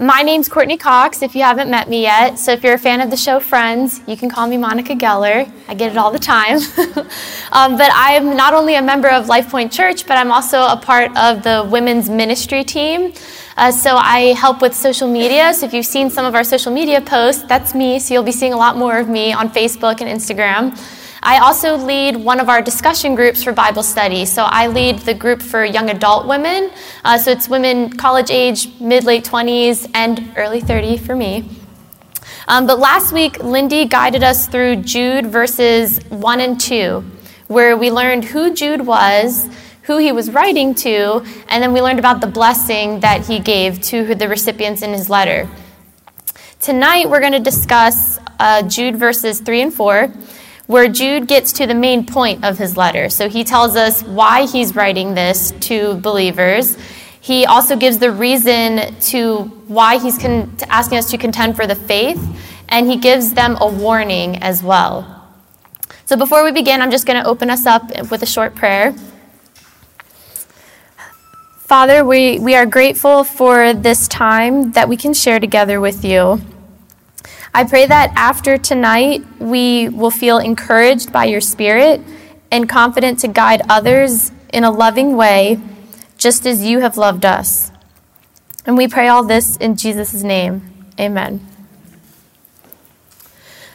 My name's Courtney Cox, if you haven't met me yet. So if you're a fan of the show Friends, you can call me Monica Geller. I get it all the time. But I am not only a member of LifePoint Church, but I'm also a part of the women's ministry team. So I help with social media. So if you've seen some of our social media posts, that's me. So you'll be seeing a lot more of me on Facebook and Instagram. I also lead one of our discussion groups for Bible study. So I lead the group for young adult women. So it's women college age, mid-late 20s, and early 30 for me. But last week, Lindy guided us through Jude verses 1 and 2, where we learned who Jude was, who he was writing to, and then we learned about the blessing that he gave to the recipients in his letter. Tonight, we're going to discuss Jude verses 3 and 4. Where Jude gets to the main point of his letter. So he tells us why he's writing this to believers. He also gives the reason to why he's asking us to contend for the faith, and he gives them a warning as well. So before we begin, I'm just going to open us up with a short prayer. Father, we are grateful for this time that we can share together with you. I pray that after tonight, we will feel encouraged by your Spirit and confident to guide others in a loving way, just as you have loved us. And we pray all this in Jesus' name. Amen.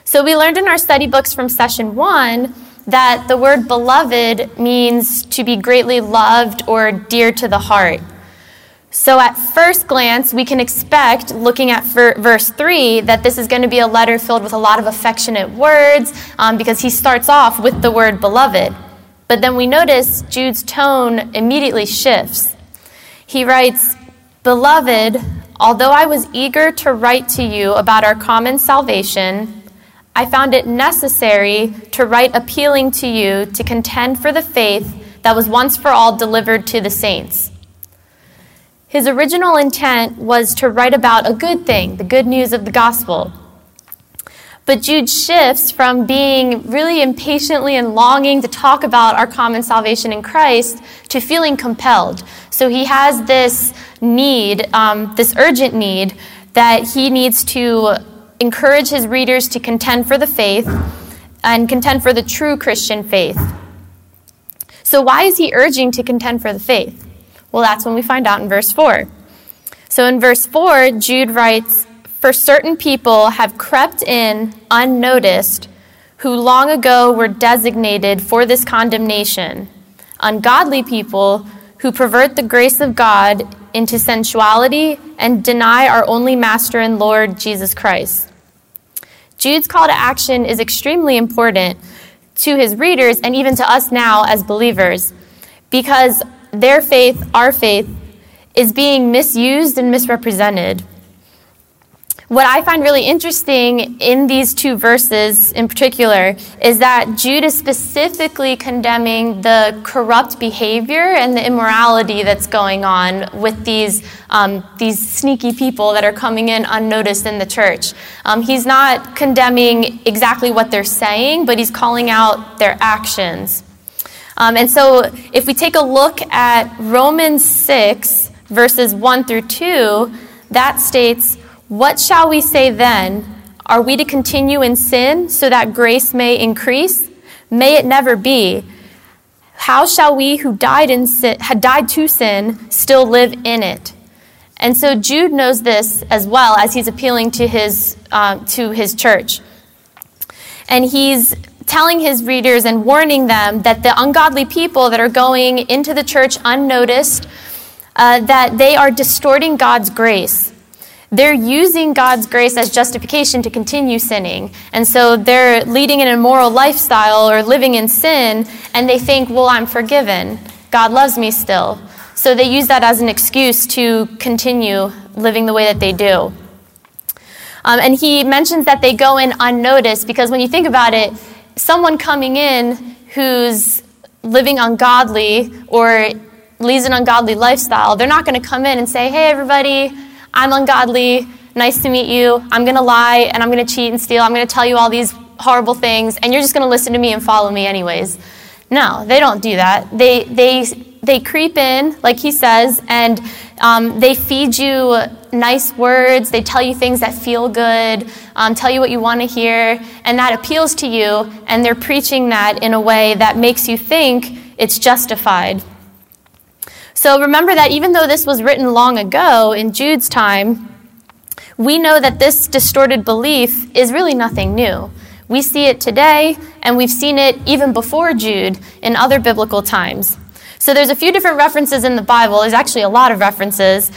So we learned in our study books from session 1 that the word beloved means to be greatly loved or dear to the heart. So at first glance, we can expect, looking at verse 3, that this is going to be a letter filled with a lot of affectionate words because he starts off with the word beloved. But then we notice Jude's tone immediately shifts. He writes, "Beloved, although I was eager to write to you about our common salvation, I found it necessary to write appealing to you to contend for the faith that was once for all delivered to the saints." His original intent was to write about a good thing, the good news of the gospel. But Jude shifts from being really impatiently and longing to talk about our common salvation in Christ to feeling compelled. So he has this need, this urgent need, that he needs to encourage his readers to contend for the faith and contend for the true Christian faith. So why is he urging to contend for the faith? Well, that's when we find out in verse 4. So in verse 4, Jude writes, "For certain people have crept in unnoticed, who long ago were designated for this condemnation, ungodly people who pervert the grace of God into sensuality and deny our only Master and Lord, Jesus Christ." Jude's call to action is extremely important to his readers and even to us now as believers, because their faith, our faith, is being misused and misrepresented. What I find really interesting in these two verses in particular is that Jude is specifically condemning the corrupt behavior and the immorality that's going on with these sneaky people that are coming in unnoticed in the church. He's not condemning exactly what they're saying, but he's calling out their actions. And so if we take a look at Romans 6, verses 1 through 2, that states, "What shall we say then? Are we to continue in sin so that grace may increase? May it never be. How shall we who died to sin still live in it?" And so Jude knows this as well as he's appealing to his church. And he's telling his readers and warning them that the ungodly people that are going into the church unnoticed, that they are distorting God's grace. They're using God's grace as justification to continue sinning. And so they're leading an immoral lifestyle or living in sin, and they think, well, I'm forgiven. God loves me still. So they use that as an excuse to continue living the way that they do. And he mentions that they go in unnoticed because when you think about it, someone coming in who's living ungodly or leads an ungodly lifestyle, they're not going to come in and say, "Hey, everybody, I'm ungodly. Nice to meet you. I'm going to lie and I'm going to cheat and steal. I'm going to tell you all these horrible things, and you're just going to listen to me and follow me anyways." No, they don't do that. They they creep in, like he says, and they feed you nice words. They tell you things that feel good, tell you what you want to hear, and that appeals to you, and they're preaching that in a way that makes you think it's justified. So remember that even though this was written long ago in Jude's time, we know that this distorted belief is really nothing new. We see it today, and we've seen it even before Jude in other biblical times. So there's a few different references in the Bible. There's actually a lot of references.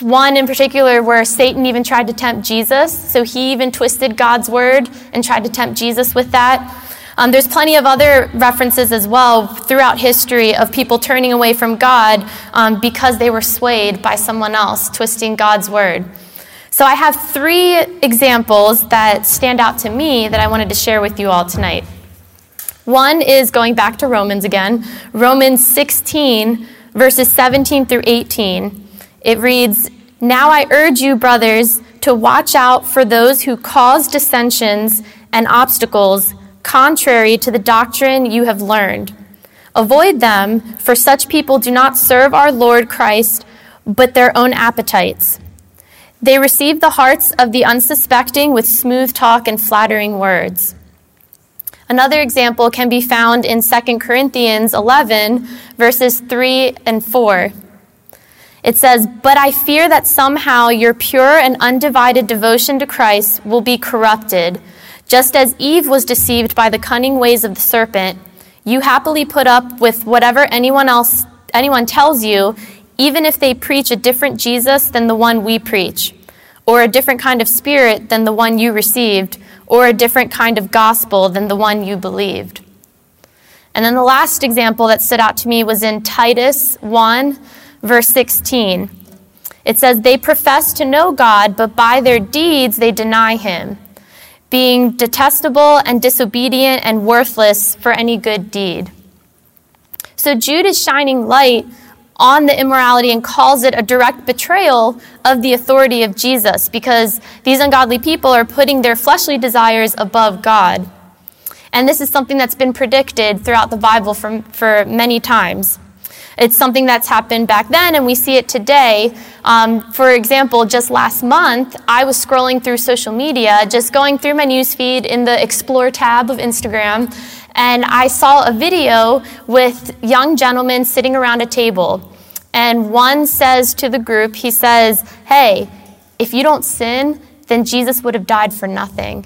One in particular where Satan even tried to tempt Jesus. So he even twisted God's word and tried to tempt Jesus with that. There's plenty of other references as well throughout history of people turning away from God because they were swayed by someone else, twisting God's word. So I have three examples that stand out to me that I wanted to share with you all tonight. One is going back to Romans again, Romans 16, verses 17 through 18. It reads, "Now I urge you, brothers, to watch out for those who cause dissensions and obstacles contrary to the doctrine you have learned. Avoid them, for such people do not serve our Lord Christ, but their own appetites. They receive the hearts of the unsuspecting with smooth talk and flattering words." Another example can be found in 2 Corinthians 11, verses 3 and 4. It says, "But I fear that somehow your pure and undivided devotion to Christ will be corrupted. Just as Eve was deceived by the cunning ways of the serpent, you happily put up with whatever anyone tells you, even if they preach a different Jesus than the one we preach, or a different kind of spirit than the one you received, or a different kind of gospel than the one you believed." And then the last example that stood out to me was in Titus 1, verse 16. It says, "They profess to know God, but by their deeds they deny him, being detestable and disobedient and worthless for any good deed." So Jude is shining light on the immorality and calls it a direct betrayal of the authority of Jesus, because these ungodly people are putting their fleshly desires above God. And this is something that's been predicted throughout the Bible for many times. It's something that's happened back then, and we see it today. For example, just last month, I was scrolling through social media, just going through my newsfeed in the Explore tab of Instagram, and I saw a video with young gentlemen sitting around a table. And one says to the group, he says, "Hey, if you don't sin, then Jesus would have died for nothing."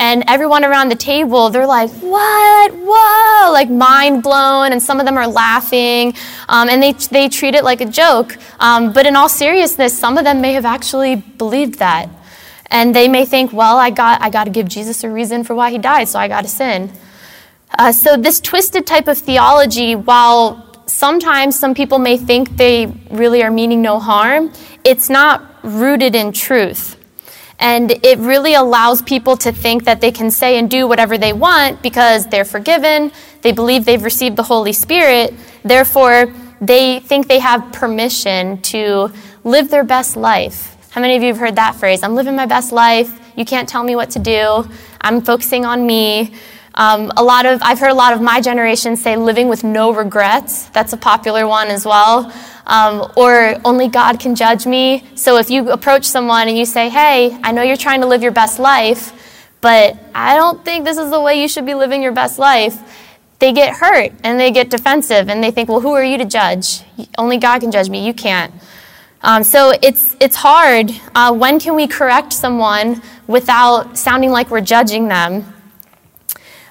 And everyone around the table, they're like, "What? Whoa!" Like mind blown, and some of them are laughing. And they treat it like a joke. But in all seriousness, some of them may have actually believed that. And they may think, well, I got to give Jesus a reason for why he died, so I got to sin. So this twisted type of theology, while sometimes some people may think they really are meaning no harm, it's not rooted in truth. And it really allows people to think that they can say and do whatever they want because they're forgiven, they believe they've received the Holy Spirit, therefore they think they have permission to live their best life. How many of you have heard that phrase? I'm living my best life, you can't tell me what to do, I'm focusing on me. I've heard a lot of my generation say living with no regrets. That's a popular one as well. Or only God can judge me. So if you approach someone and you say, "Hey, I know you're trying to live your best life, but I don't think this is the way you should be living your best life," they get hurt and they get defensive and they think, "Well, who are you to judge? Only God can judge me. You can't." So it's hard. When can we correct someone without sounding like we're judging them?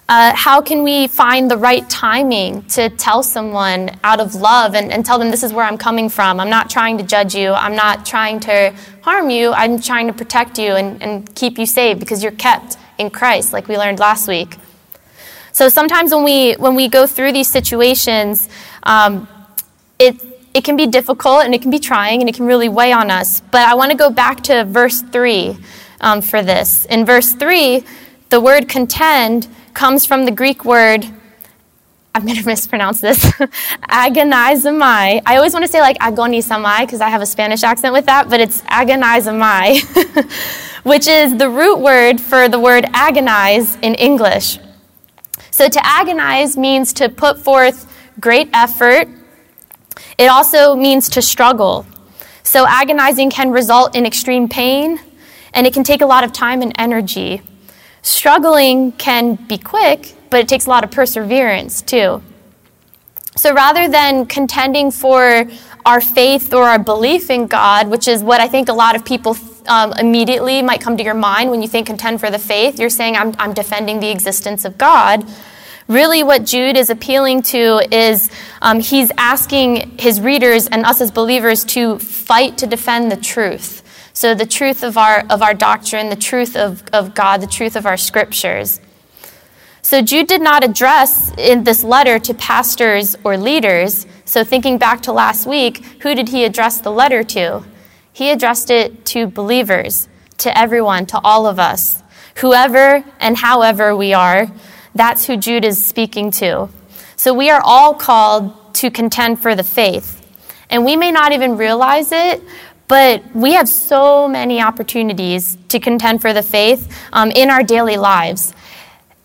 How can we find the right timing to tell someone out of love and tell them, "This is where I'm coming from. I'm not trying to judge you. I'm not trying to harm you. I'm trying to protect you and keep you safe because you're kept in Christ," like we learned last week. So sometimes when we go through these situations, it can be difficult and it can be trying and it can really weigh on us. But I want to go back to verse 3 for this. In verse 3, the word contend comes from the Greek word, I'm going to mispronounce this, agonizomai. I always want to say like agonizomai because I have a Spanish accent with that, but it's agonizomai, which is the root word for the word agonize in English. So to agonize means to put forth great effort It also means to struggle. So agonizing can result in extreme pain, and it can take a lot of time and energy. Struggling can be quick, but it takes a lot of perseverance too. So rather than contending for our faith or our belief in God, which is what I think a lot of people immediately might come to your mind when you think contend for the faith, you're saying, I'm defending the existence of God. Really what Jude is appealing to is he's asking his readers and us as believers to fight to defend the truth. So the truth of our doctrine, the truth of God, the truth of our scriptures. So Jude did not address in this letter to pastors or leaders. So thinking back to last week, who did he address the letter to? He addressed it to believers, to everyone, to all of us. Whoever and however we are, that's who Jude is speaking to. So we are all called to contend for the faith. And we may not even realize it, but we have so many opportunities to contend for the faith in our daily lives.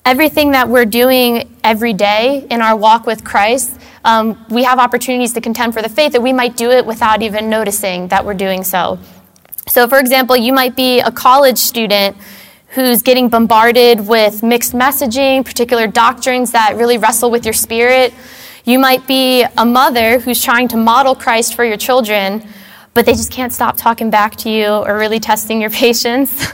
Everything that we're doing every day in our walk with Christ, we have opportunities to contend for the faith that we might do it without even noticing that we're doing so. So, for example, you might be a college student who's getting bombarded with mixed messaging, particular doctrines that really wrestle with your spirit. You might be a mother who's trying to model Christ for your children, but they just can't stop talking back to you or really testing your patience.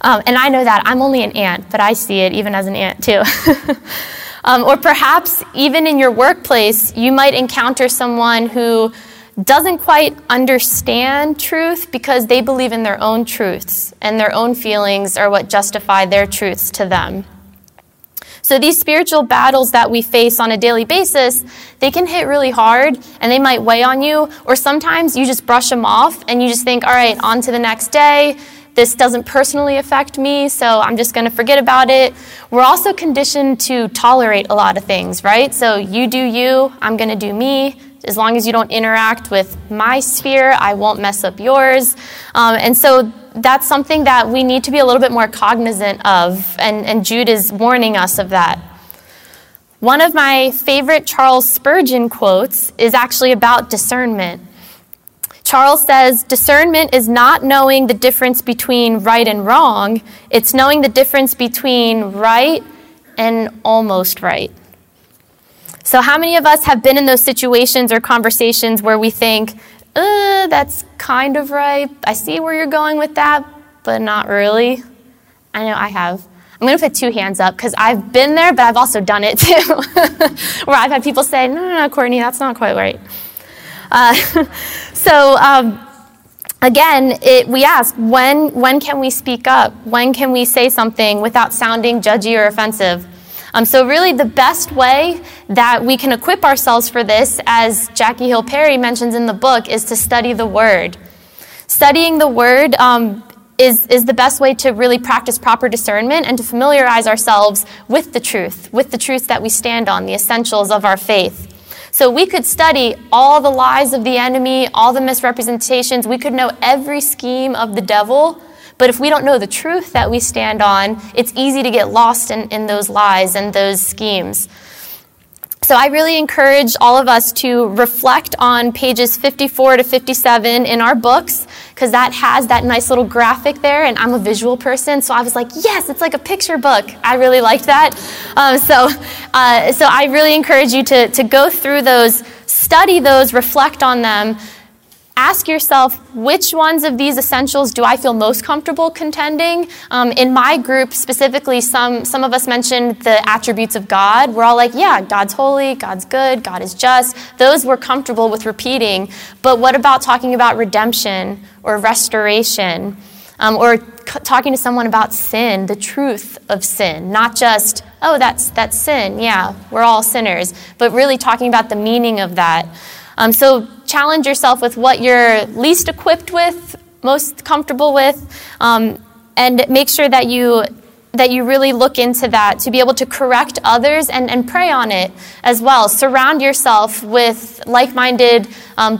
And I know that. I'm only an aunt, but I see it even as an aunt too. Or perhaps even in your workplace, you might encounter someone who doesn't quite understand truth because they believe in their own truths and their own feelings are what justify their truths to them. So these spiritual battles that we face on a daily basis, they can hit really hard and they might weigh on you. Or sometimes you just brush them off and you just think, all right, on to the next day. This doesn't personally affect me, so I'm just going to forget about it. We're also conditioned to tolerate a lot of things, right? So you do you, I'm going to do me. As long as you don't interact with my sphere, I won't mess up yours. And so that's something that we need to be a little bit more cognizant of, and Jude is warning us of that. One of my favorite Charles Spurgeon quotes is actually about discernment. Charles says, discernment is not knowing the difference between right and wrong. It's knowing the difference between right and almost right. So how many of us have been in those situations or conversations where we think, that's kind of right. I see where you're going with that, but not really. I know I have. I'm going to put two hands up because I've been there, but I've also done it too. Where I've had people say, no, Courtney, that's not quite right. Again, we ask, when can we speak up? When can we say something without sounding judgy or offensive? So really the best way that we can equip ourselves for this, as Jackie Hill Perry mentions in the book, is to study the Word. Studying the Word is the best way to really practice proper discernment and to familiarize ourselves with the truth that we stand on, the essentials of our faith. So we could study all the lies of the enemy, all the misrepresentations. We could know every scheme of the devil. But if we don't know the truth that we stand on, it's easy to get lost in those lies and those schemes. So I really encourage all of us to reflect on pages 54 to 57 in our books, because that has that nice little graphic there, and I'm a visual person, so I was like, yes, it's like a picture book. I really liked that. So I really encourage you to go through those, study those, reflect on them. Ask yourself, which ones of these essentials do I feel most comfortable contending? In my group specifically, some of us mentioned the attributes of God. We're all like, yeah, God's holy, God's good, God is just. Those we're comfortable with repeating. But what about talking about redemption or restoration? Talking to someone about sin, the truth of sin, not just, oh, that's sin. Yeah, we're all sinners. But really talking about the meaning of that. So challenge yourself with what you're least equipped with, most comfortable with, and make sure that you really look into that to be able to correct others and pray on it as well. Surround yourself with like-minded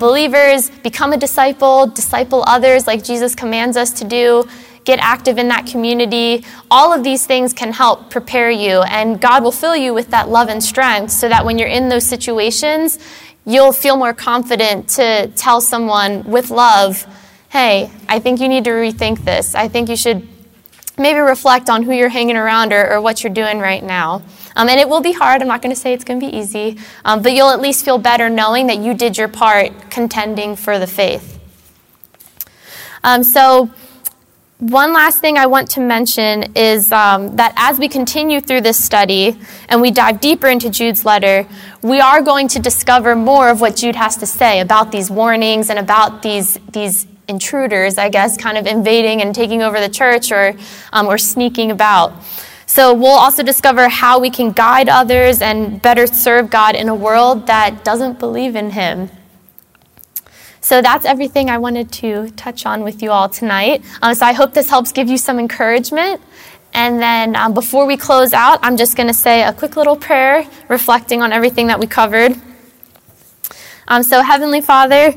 believers. Become a disciple. Disciple others like Jesus commands us to do. Get active in that community. All of these things can help prepare you, and God will fill you with that love and strength so that when you're in those situations, you'll feel more confident to tell someone with love, hey, I think you need to rethink this. I think you should maybe reflect on who you're hanging around or what you're doing right now. And it will be hard. I'm not going to say it's going to be easy. But you'll at least feel better knowing that you did your part contending for the faith. So one last thing I want to mention is that as we continue through this study and we dive deeper into Jude's letter, we are going to discover more of what Jude has to say about these warnings and about these intruders, I guess, kind of invading and taking over the church or sneaking about. So we'll also discover how we can guide others and better serve God in a world that doesn't believe in him. So that's everything I wanted to touch on with you all tonight. So I hope this helps give you some encouragement. And then before we close out, I'm just going to say a quick little prayer reflecting on everything that we covered. So Heavenly Father,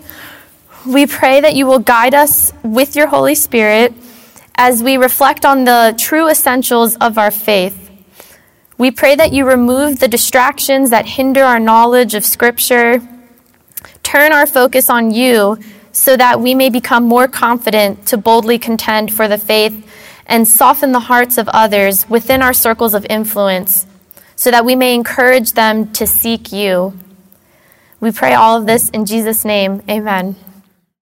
we pray that you will guide us with your Holy Spirit as we reflect on the true essentials of our faith. We pray that you remove the distractions that hinder our knowledge of Scripture. Turn our focus on you so that we may become more confident to boldly contend for the faith and soften the hearts of others within our circles of influence so that we may encourage them to seek you. We pray all of this in Jesus' name. Amen.